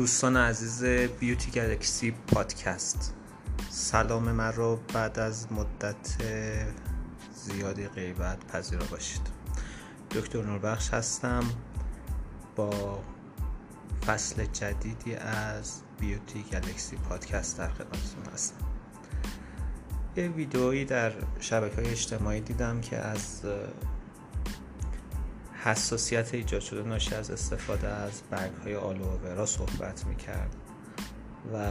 دوستان عزیز بیوتی گالاکسی پادکست، سلام من را بعد از مدت زیادی غیبت پذیرا باشید. دکتر نوربخش هستم با فصل جدیدی از بیوتی گالاکسی پادکست در خدمتتون هستم. یه ویدئویی در شبکه‌های اجتماعی دیدم که از حساسیت ایجاد شده ناشی از استفاده از برگ‌های آلوئهورا صحبت می‌کرد و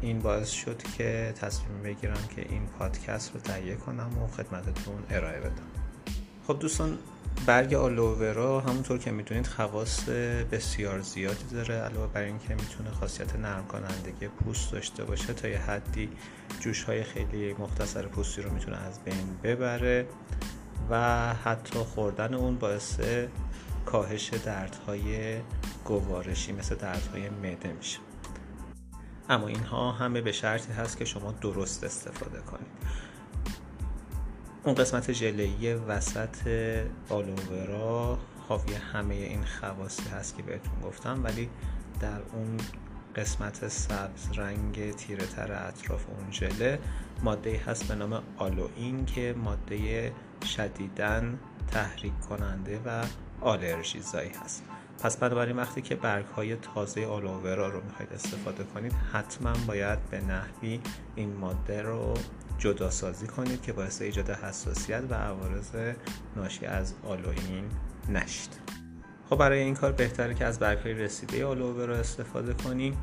این باعث شد که تصمیم بگیرم که این پادکست رو تهیه کنم و خدمتتون ارائه بدم. خب دوستان، برگ آلوئهورا همونطور که می‌دونید خواص بسیار زیادی داره. علاوه بر این که می‌تونه خاصیت نرم کنندگی پوست داشته باشه، تا یه حدی جوش‌های خیلی مختصر پوستی رو می‌تونه از بین ببره و حتی خوردن اون باعث کاهش دردهای گوارشی مثل دردهای معده میشه. اما اینها همه به شرطی هست که شما درست استفاده کنید. اون قسمت ژله‌ای وسط آلوئهورا حاوی همه این خواصی هست که بهتون گفتم، ولی در اون قسمت سبز رنگ تیره تر اطراف اون ژله ماده‌ای هست به نام آلوئین که ماده شدیداً تحریک کننده و آلرژی زایی هست. پس بنابراین وقتی که برگ‌های تازه آلوئهورا رو می‌خواید استفاده کنید، حتما باید به نحوی این ماده رو جدا سازی کنید که باعث ایجاد حساسیت و عوارض ناشی از آلوئین نشید. خب برای این کار بهتره که از برگ‌های رسیده آلوئهورا استفاده کنیم.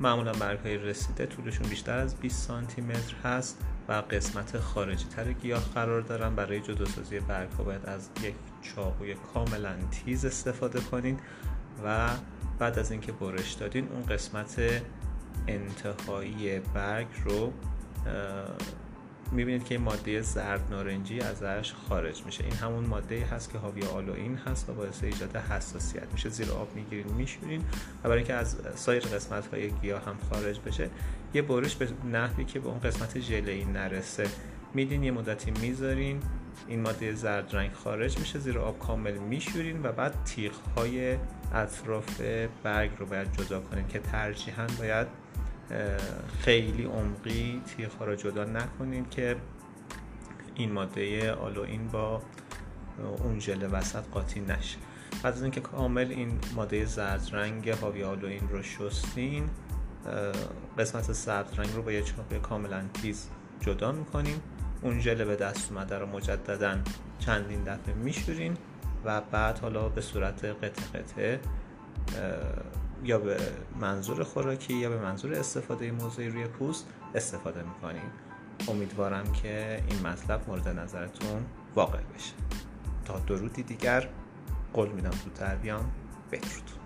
معمولا برگ‌های رسیده طولشون بیشتر از 20 سانتیمتر هست و قسمت خارجی تر گیاه قرار دارن. برای جداسازی برگ‌ها باید از یک چاقوی کاملا تیز استفاده کنین و بعد از اینکه برش دادین اون قسمت انتهایی برگ رو میبینید که این ماده زرد نارنجی ازش خارج میشه. این همون ماده هست که حاوی آلوئین هست و باعث ایجاد حساسیت میشه. زیر آب میگیرین میشورین و برای اینکه از سایر قسمت های گیاه هم خارج بشه یه برش به نحوی که به اون قسمت ژله‌ای نرسه میدین، یه مدتی میذارین، این ماده زرد رنگ خارج میشه، زیر آب کامل میشورین و بعد تیغ های اطراف برگ رو باید جدا کنین که ترجیحاً باید خیلی عمقی تیغ‌ها رو جدا نکنید که این ماده آلوئین با اون ژله وسط قاطی نشه. بعد از اینکه کامل این ماده زرد رنگ حاوی آلوئین رو شستین، قسمت سبز رنگ رو با یه چاقوی کاملا تیز جدا می‌کنیم، اون ژله به دست اومده رو مجدداً چندین دفعه می‌شورین و بعد حالا به صورت قطعه قطعه یا به منظور خوراکی یا به منظور استفاده موضعی روی پوست استفاده میکنیم. امیدوارم که این مطلب مورد نظرتون واقع بشه. تا درودی دیگر قول میدم زودتر بیام. بدرود.